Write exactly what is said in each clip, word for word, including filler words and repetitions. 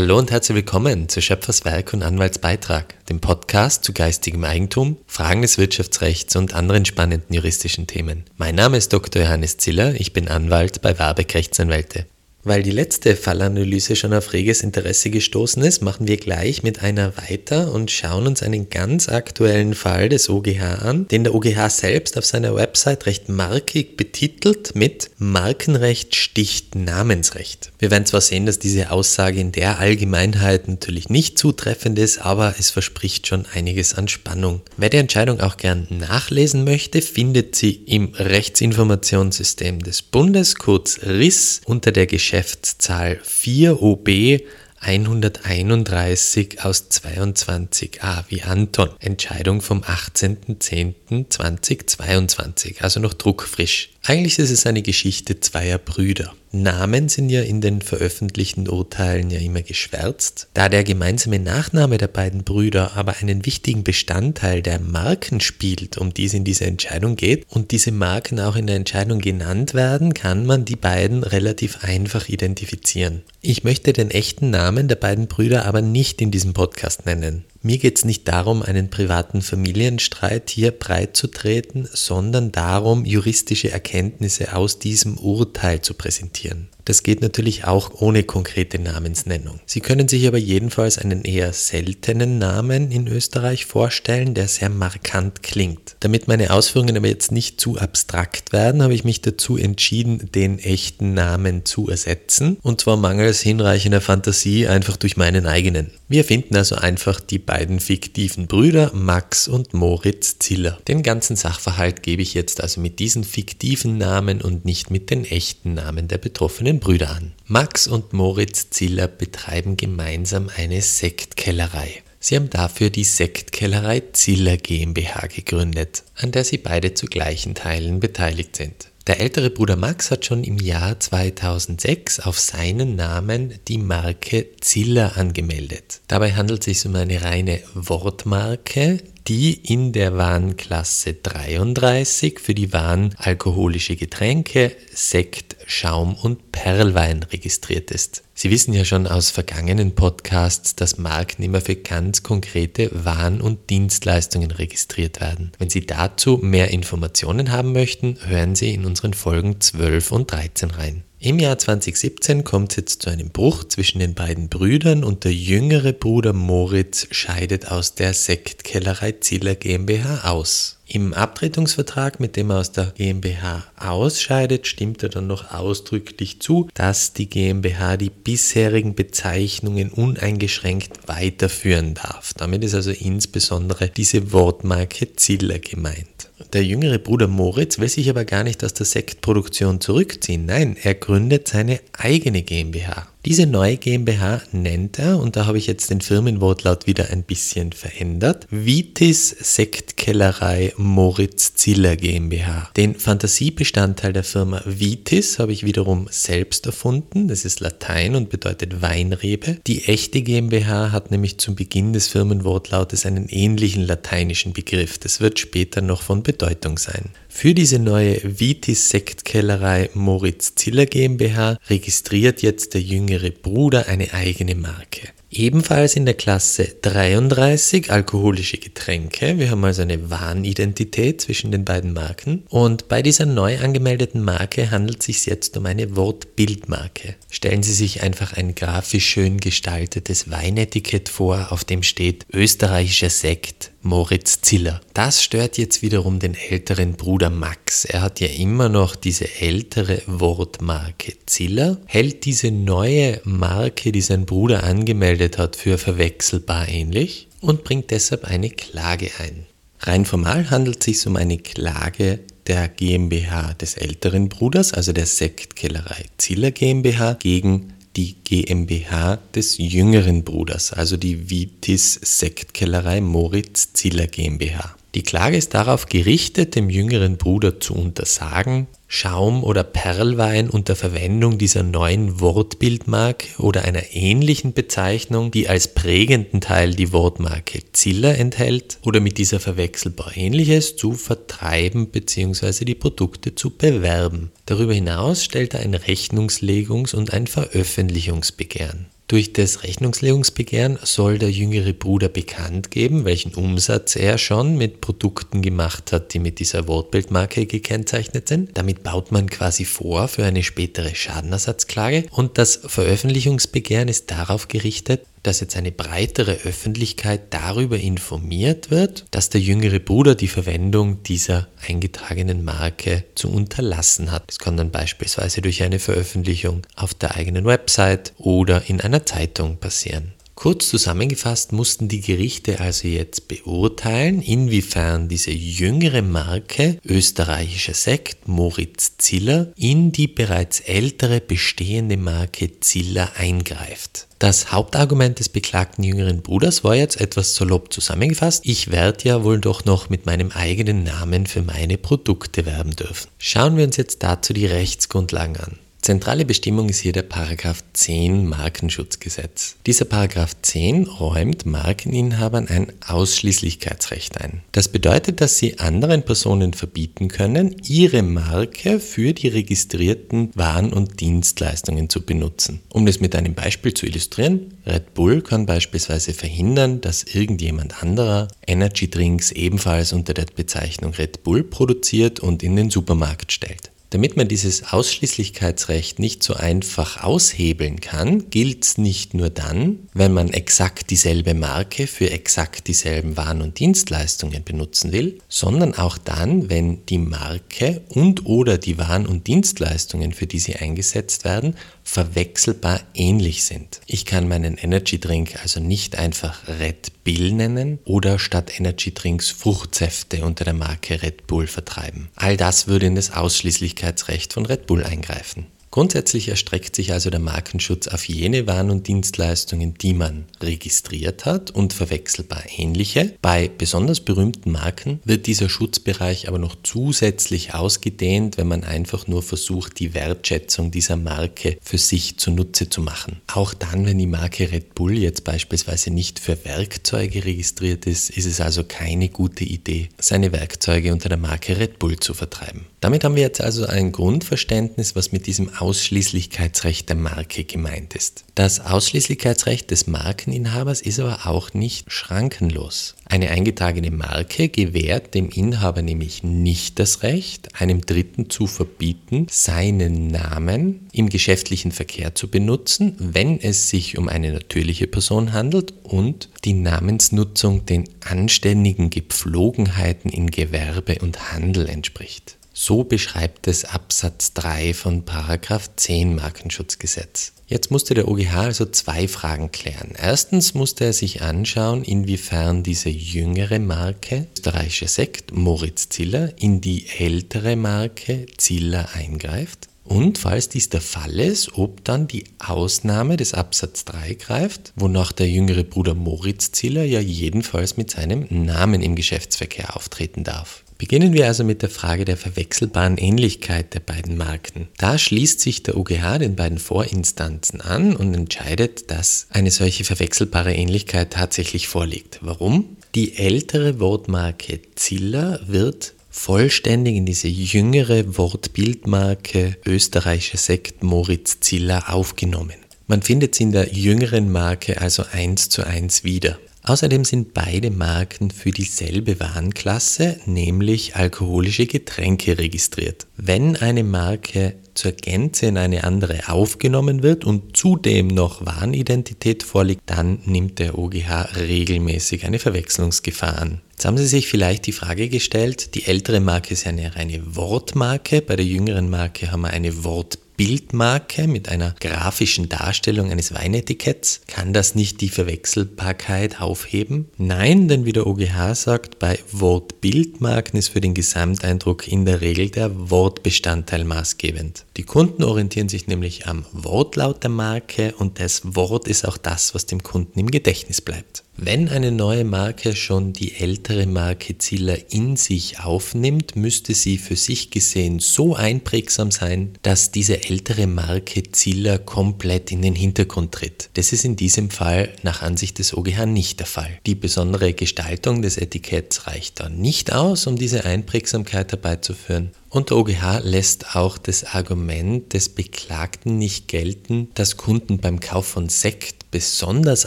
Hallo und herzlich willkommen zu Schöpfers Werk und Anwaltsbeitrag, dem Podcast zu geistigem Eigentum, Fragen des Wirtschaftsrechts und anderen spannenden juristischen Themen. Mein Name ist Doktor Johannes Ziller, ich bin Anwalt bei Warbeck Rechtsanwälte. Weil die letzte Fallanalyse schon auf reges Interesse gestoßen ist, machen wir gleich mit einer weiter und schauen uns einen ganz aktuellen Fall des O G H an, den der O G H selbst auf seiner Website recht markig betitelt mit Markenrecht sticht Namensrecht. Wir werden zwar sehen, dass diese Aussage in der Allgemeinheit natürlich nicht zutreffend ist, aber es verspricht schon einiges an Spannung. Wer die Entscheidung auch gern nachlesen möchte, findet sie im Rechtsinformationssystem des Bundes, kurz R I S, unter der Geschichte. Geschäftszahl vier O B hunderteinunddreißig aus zweiundzwanzig a wie Anton. Entscheidung vom achtzehnten zehnten zweitausendzweiundzwanzig, also noch druckfrisch. Eigentlich ist es eine Geschichte zweier Brüder. Namen sind ja in den veröffentlichten Urteilen ja immer geschwärzt. Da der gemeinsame Nachname der beiden Brüder aber einen wichtigen Bestandteil der Marken spielt, um die es in dieser Entscheidung geht, und diese Marken auch in der Entscheidung genannt werden, kann man die beiden relativ einfach identifizieren. Ich möchte den echten Namen der beiden Brüder aber nicht in diesem Podcast nennen. Mir geht es nicht darum, einen privaten Familienstreit hier breit zu treten, sondern darum, juristische Erkenntnisse aus diesem Urteil zu präsentieren. Das geht natürlich auch ohne konkrete Namensnennung. Sie können sich aber jedenfalls einen eher seltenen Namen in Österreich vorstellen, der sehr markant klingt. Damit meine Ausführungen aber jetzt nicht zu abstrakt werden, habe ich mich dazu entschieden, den echten Namen zu ersetzen, und zwar mangels hinreichender Fantasie einfach durch meinen eigenen. Wir finden also einfach die beiden fiktiven Brüder Max und Moritz Ziller. Den ganzen Sachverhalt gebe ich jetzt also mit diesen fiktiven Namen und nicht mit den echten Namen der betroffenen Brüder an. Max und Moritz Ziller betreiben gemeinsam eine Sektkellerei. Sie haben dafür die Sektkellerei Ziller GmbH gegründet, an der sie beide zu gleichen Teilen beteiligt sind. Der ältere Bruder Max hat schon im Jahr zweitausendsechs auf seinen Namen die Marke Ziller angemeldet. Dabei handelt es sich um eine reine Wortmarke, die in der Warenklasse dreiunddreißig für die Waren alkoholische Getränke, Sekt, Schaum und Perlwein registriert ist. Sie wissen ja schon aus vergangenen Podcasts, dass Marken immer für ganz konkrete Waren und Dienstleistungen registriert werden. Wenn Sie dazu mehr Informationen haben möchten, hören Sie in unseren Folgen zwölf und dreizehn rein. Im Jahr zweitausendsiebzehn kommt es jetzt zu einem Bruch zwischen den beiden Brüdern und der jüngere Bruder Moritz scheidet aus der Sektkellerei Ziller GmbH aus. Im Abtretungsvertrag, mit dem er aus der GmbH ausscheidet, stimmt er dann noch ausdrücklich zu, dass die GmbH die bisherigen Bezeichnungen uneingeschränkt weiterführen darf. Damit ist also insbesondere diese Wortmarke Ziller gemeint. Der jüngere Bruder Moritz will sich aber gar nicht aus der Sektproduktion zurückziehen. Nein, er gründet seine eigene GmbH. Diese neue GmbH nennt er, und da habe ich jetzt den Firmenwortlaut wieder ein bisschen verändert, Vitis Sektkellerei Moritz Ziller GmbH. Den Fantasiebestandteil der Firma Vitis habe ich wiederum selbst erfunden, das ist Latein und bedeutet Weinrebe. Die echte GmbH hat nämlich zum Beginn des Firmenwortlautes einen ähnlichen lateinischen Begriff, das wird später noch von Bedeutung sein. Für diese neue Vitis Sektkellerei Moritz Ziller GmbH registriert jetzt der jüngere Bruder eine eigene Marke. Ebenfalls in der Klasse dreiunddreißig alkoholische Getränke. Wir haben also eine Warenidentität zwischen den beiden Marken. Und bei dieser neu angemeldeten Marke handelt es sich jetzt um eine Wortbildmarke. Stellen Sie sich einfach ein grafisch schön gestaltetes Weinetikett vor, auf dem steht österreichischer Sekt Moritz Ziller. Das stört jetzt wiederum den älteren Bruder Max. Er hat ja immer noch diese ältere Wortmarke Ziller, hält diese neue Marke, die sein Bruder angemeldet hat, für verwechselbar ähnlich und bringt deshalb eine Klage ein. Rein formal handelt es sich um eine Klage der GmbH des älteren Bruders, also der Sektkellerei Ziller GmbH, gegen die GmbH des jüngeren Bruders, also die Vitis Sektkellerei Moritz Ziller GmbH. Die Klage ist darauf gerichtet, dem jüngeren Bruder zu untersagen, Schaum oder Perlwein unter Verwendung dieser neuen Wortbildmarke oder einer ähnlichen Bezeichnung, die als prägenden Teil die Wortmarke Ziller enthält oder mit dieser verwechselbar ähnliches, zu vertreiben bzw. die Produkte zu bewerben. Darüber hinaus stellt er ein Rechnungslegungs- und ein Veröffentlichungsbegehren. Durch das Rechnungslegungsbegehren soll der jüngere Bruder bekannt geben, welchen Umsatz er schon mit Produkten gemacht hat, die mit dieser Wortbildmarke gekennzeichnet sind. Damit baut man quasi vor für eine spätere Schadenersatzklage. Und das Veröffentlichungsbegehren ist darauf gerichtet, dass jetzt eine breitere Öffentlichkeit darüber informiert wird, dass der jüngere Bruder die Verwendung dieser eingetragenen Marke zu unterlassen hat. Das kann dann beispielsweise durch eine Veröffentlichung auf der eigenen Website oder in einer Zeitung passieren. Kurz zusammengefasst mussten die Gerichte also jetzt beurteilen, inwiefern diese jüngere Marke österreichischer Sekt Moritz Ziller in die bereits ältere bestehende Marke Ziller eingreift. Das Hauptargument des beklagten jüngeren Bruders war jetzt etwas salopp zusammengefasst: Ich werde ja wohl doch noch mit meinem eigenen Namen für meine Produkte werben dürfen. Schauen wir uns jetzt dazu die Rechtsgrundlagen an. Zentrale Bestimmung ist hier der Paragraph zehn Markenschutzgesetz. Dieser Paragraph zehn räumt Markeninhabern ein Ausschließlichkeitsrecht ein. Das bedeutet, dass sie anderen Personen verbieten können, ihre Marke für die registrierten Waren und Dienstleistungen zu benutzen. Um das mit einem Beispiel zu illustrieren: Red Bull kann beispielsweise verhindern, dass irgendjemand anderer Energydrinks ebenfalls unter der Bezeichnung Red Bull produziert und in den Supermarkt stellt. Damit man dieses Ausschließlichkeitsrecht nicht so einfach aushebeln kann, gilt es nicht nur dann, wenn man exakt dieselbe Marke für exakt dieselben Waren und Dienstleistungen benutzen will, sondern auch dann, wenn die Marke und oder die Waren und Dienstleistungen, für die sie eingesetzt werden, verwechselbar ähnlich sind. Ich kann meinen Energy Drink also nicht einfach Red Bull nennen oder statt Energy Drinks Fruchtsäfte unter der Marke Red Bull vertreiben. All das würde in das Ausschließlichkeitsrecht von Red Bull eingreifen. Grundsätzlich erstreckt sich also der Markenschutz auf jene Waren und Dienstleistungen, die man registriert hat, und verwechselbar ähnliche. Bei besonders berühmten Marken wird dieser Schutzbereich aber noch zusätzlich ausgedehnt, wenn man einfach nur versucht, die Wertschätzung dieser Marke für sich zunutze zu machen. Auch dann, wenn die Marke Red Bull jetzt beispielsweise nicht für Werkzeuge registriert ist, ist es also keine gute Idee, seine Werkzeuge unter der Marke Red Bull zu vertreiben. Damit haben wir jetzt also ein Grundverständnis, was mit diesem Ausschließlichkeitsrecht der Marke gemeint ist. Das Ausschließlichkeitsrecht des Markeninhabers ist aber auch nicht schrankenlos. Eine eingetragene Marke gewährt dem Inhaber nämlich nicht das Recht, einem Dritten zu verbieten, seinen Namen im geschäftlichen Verkehr zu benutzen, wenn es sich um eine natürliche Person handelt und die Namensnutzung den anständigen Gepflogenheiten in Gewerbe und Handel entspricht. So beschreibt es Absatz drei von Paragraph zehn Markenschutzgesetz. Jetzt musste der O G H also zwei Fragen klären. Erstens musste er sich anschauen, inwiefern diese jüngere Marke, österreichischer Sekt Moritz Ziller, in die ältere Marke Ziller eingreift. Und falls dies der Fall ist, ob dann die Ausnahme des Absatz drei greift, wonach der jüngere Bruder Moritz Ziller ja jedenfalls mit seinem Namen im Geschäftsverkehr auftreten darf. Beginnen wir also mit der Frage der verwechselbaren Ähnlichkeit der beiden Marken. Da schließt sich der O G H den beiden Vorinstanzen an und entscheidet, dass eine solche verwechselbare Ähnlichkeit tatsächlich vorliegt. Warum? Die ältere Wortmarke Ziller wird vollständig in diese jüngere Wortbildmarke österreichischer Sekt Moritz Ziller aufgenommen. Man findet sie in der jüngeren Marke also eins zu eins wieder. Außerdem sind beide Marken für dieselbe Warenklasse, nämlich alkoholische Getränke, registriert. Wenn eine Marke zur Gänze in eine andere aufgenommen wird und zudem noch Warenidentität vorliegt, dann nimmt der O G H regelmäßig eine Verwechslungsgefahr an. Jetzt haben Sie sich vielleicht die Frage gestellt: Die ältere Marke ist ja eine reine Wortmarke, bei der jüngeren Marke haben wir eine Wortbildmarke. Bildmarke mit einer grafischen Darstellung eines Weinetiketts, kann das nicht die Verwechselbarkeit aufheben? Nein, denn wie der O G H sagt, bei Wortbildmarken ist für den Gesamteindruck in der Regel der Wortbestandteil maßgebend. Die Kunden orientieren sich nämlich am Wortlaut der Marke und das Wort ist auch das, was dem Kunden im Gedächtnis bleibt. Wenn eine neue Marke schon die ältere Marke Ziller in sich aufnimmt, müsste sie für sich gesehen so einprägsam sein, dass diese ältere Marke Ziller komplett in den Hintergrund tritt. Das ist in diesem Fall nach Ansicht des O G H nicht der Fall. Die besondere Gestaltung des Etiketts reicht da nicht aus, um diese Einprägsamkeit herbeizuführen. Und der O G H lässt auch das Argument des Beklagten nicht gelten, dass Kunden beim Kauf von Sekt besonders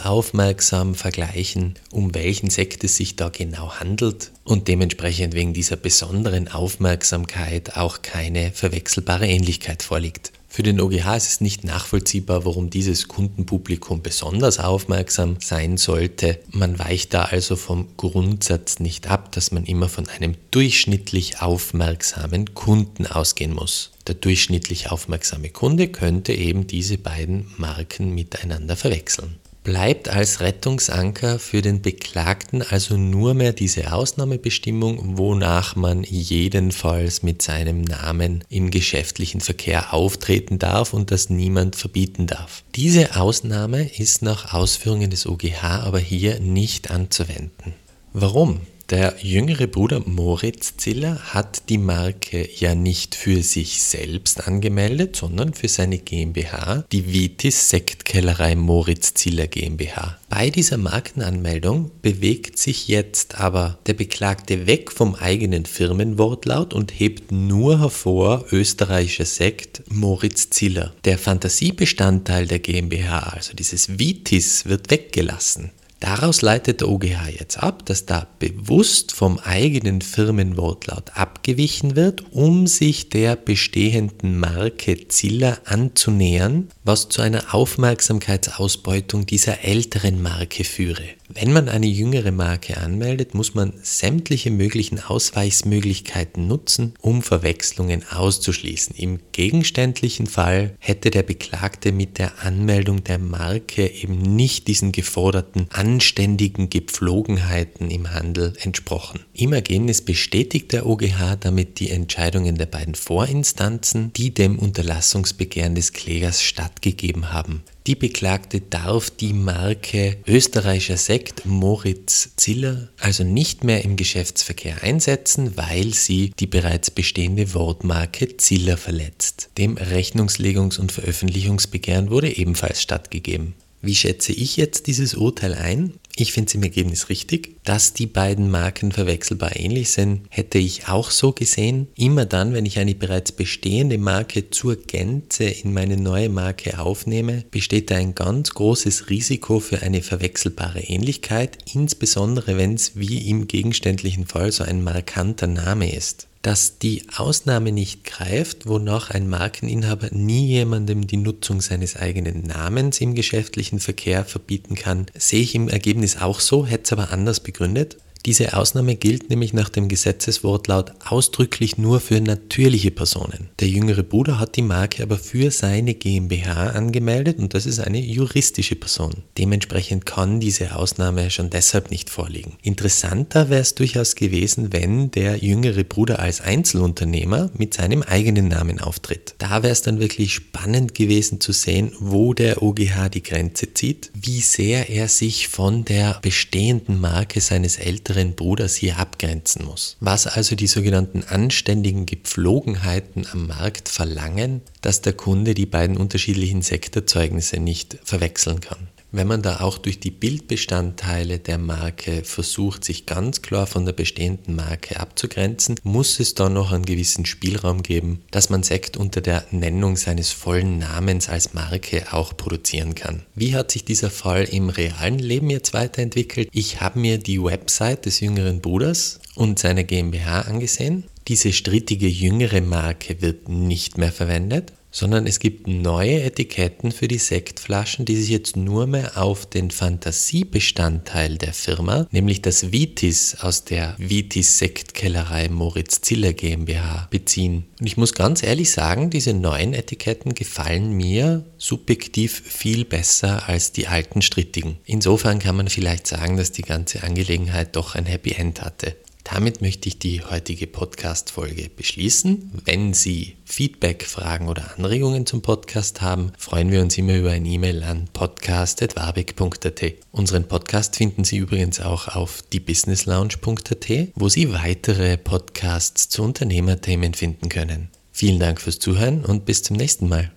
aufmerksam vergleichen, um welchen Sekt es sich da genau handelt und dementsprechend wegen dieser besonderen Aufmerksamkeit auch keine verwechselbare Ähnlichkeit vorliegt. Für den O G H ist es nicht nachvollziehbar, warum dieses Kundenpublikum besonders aufmerksam sein sollte. Man weicht da also vom Grundsatz nicht ab, dass man immer von einem durchschnittlich aufmerksamen Kunden ausgehen muss. Der durchschnittlich aufmerksame Kunde könnte eben diese beiden Marken miteinander verwechseln. Bleibt als Rettungsanker für den Beklagten also nur mehr diese Ausnahmebestimmung, wonach man jedenfalls mit seinem Namen im geschäftlichen Verkehr auftreten darf und das niemand verbieten darf. Diese Ausnahme ist nach Ausführungen des O G H aber hier nicht anzuwenden. Warum? Der jüngere Bruder Moritz Ziller hat die Marke ja nicht für sich selbst angemeldet, sondern für seine GmbH, die Vitis Sektkellerei Moritz Ziller GmbH. Bei dieser Markenanmeldung bewegt sich jetzt aber der Beklagte weg vom eigenen Firmenwortlaut und hebt nur hervor österreichischer Sekt Moritz Ziller. Der Fantasiebestandteil der GmbH, also dieses Vitis, wird weggelassen. Daraus leitet der O G H jetzt ab, dass da bewusst vom eigenen Firmenwortlaut abgewichen wird, um sich der bestehenden Marke Ziller anzunähern, was zu einer Aufmerksamkeitsausbeutung dieser älteren Marke führe. Wenn man eine jüngere Marke anmeldet, muss man sämtliche möglichen Ausweichsmöglichkeiten nutzen, um Verwechslungen auszuschließen. Im gegenständlichen Fall hätte der Beklagte mit der Anmeldung der Marke eben nicht diesen geforderten anständigen Gepflogenheiten im Handel entsprochen. Im Ergebnis bestätigt der O G H damit die Entscheidungen der beiden Vorinstanzen, die dem Unterlassungsbegehren des Klägers stattgegeben haben. Die Beklagte darf die Marke österreichischer Sekt Moritz Ziller also nicht mehr im Geschäftsverkehr einsetzen, weil sie die bereits bestehende Wortmarke Ziller verletzt. Dem Rechnungslegungs- und Veröffentlichungsbegehren wurde ebenfalls stattgegeben. Wie schätze ich jetzt dieses Urteil ein? Ich finde es im Ergebnis richtig, dass die beiden Marken verwechselbar ähnlich sind, hätte ich auch so gesehen. Immer dann, wenn ich eine bereits bestehende Marke zur Gänze in meine neue Marke aufnehme, besteht da ein ganz großes Risiko für eine verwechselbare Ähnlichkeit, insbesondere wenn es wie im gegenständlichen Fall so ein markanter Name ist. Dass die Ausnahme nicht greift, wonach ein Markeninhaber nie jemandem die Nutzung seines eigenen Namens im geschäftlichen Verkehr verbieten kann, sehe ich im Ergebnis auch so, hätte es aber anders begründet. Diese Ausnahme gilt nämlich nach dem Gesetzeswortlaut ausdrücklich nur für natürliche Personen. Der jüngere Bruder hat die Marke aber für seine GmbH angemeldet und das ist eine juristische Person. Dementsprechend kann diese Ausnahme schon deshalb nicht vorliegen. Interessanter wäre es durchaus gewesen, wenn der jüngere Bruder als Einzelunternehmer mit seinem eigenen Namen auftritt. Da wäre es dann wirklich spannend gewesen zu sehen, wo der O G H die Grenze zieht, wie sehr er sich von der bestehenden Marke seines älteren Bruders hier abgrenzen muss. Was also die sogenannten anständigen Gepflogenheiten am Markt verlangen, dass der Kunde die beiden unterschiedlichen Sekterzeugnisse nicht verwechseln kann. Wenn man da auch durch die Bildbestandteile der Marke versucht, sich ganz klar von der bestehenden Marke abzugrenzen, muss es da noch einen gewissen Spielraum geben, dass man Sekt unter der Nennung seines vollen Namens als Marke auch produzieren kann. Wie hat sich dieser Fall im realen Leben jetzt weiterentwickelt? Ich habe mir die Website des jüngeren Bruders und seiner GmbH angesehen. Diese strittige jüngere Marke wird nicht mehr verwendet, sondern es gibt neue Etiketten für die Sektflaschen, die sich jetzt nur mehr auf den Fantasiebestandteil der Firma, nämlich das Vitis aus der Vitis Sektkellerei Moritz Ziller GmbH, beziehen. Und ich muss ganz ehrlich sagen, diese neuen Etiketten gefallen mir subjektiv viel besser als die alten strittigen. Insofern kann man vielleicht sagen, dass die ganze Angelegenheit doch ein Happy End hatte. Damit möchte ich die heutige Podcast-Folge beschließen. Wenn Sie Feedback, Fragen oder Anregungen zum Podcast haben, freuen wir uns immer über ein E-Mail an podcast punkt warbeck punkt a t. Unseren Podcast finden Sie übrigens auch auf die business lounge punkt a t, wo Sie weitere Podcasts zu Unternehmerthemen finden können. Vielen Dank fürs Zuhören und bis zum nächsten Mal.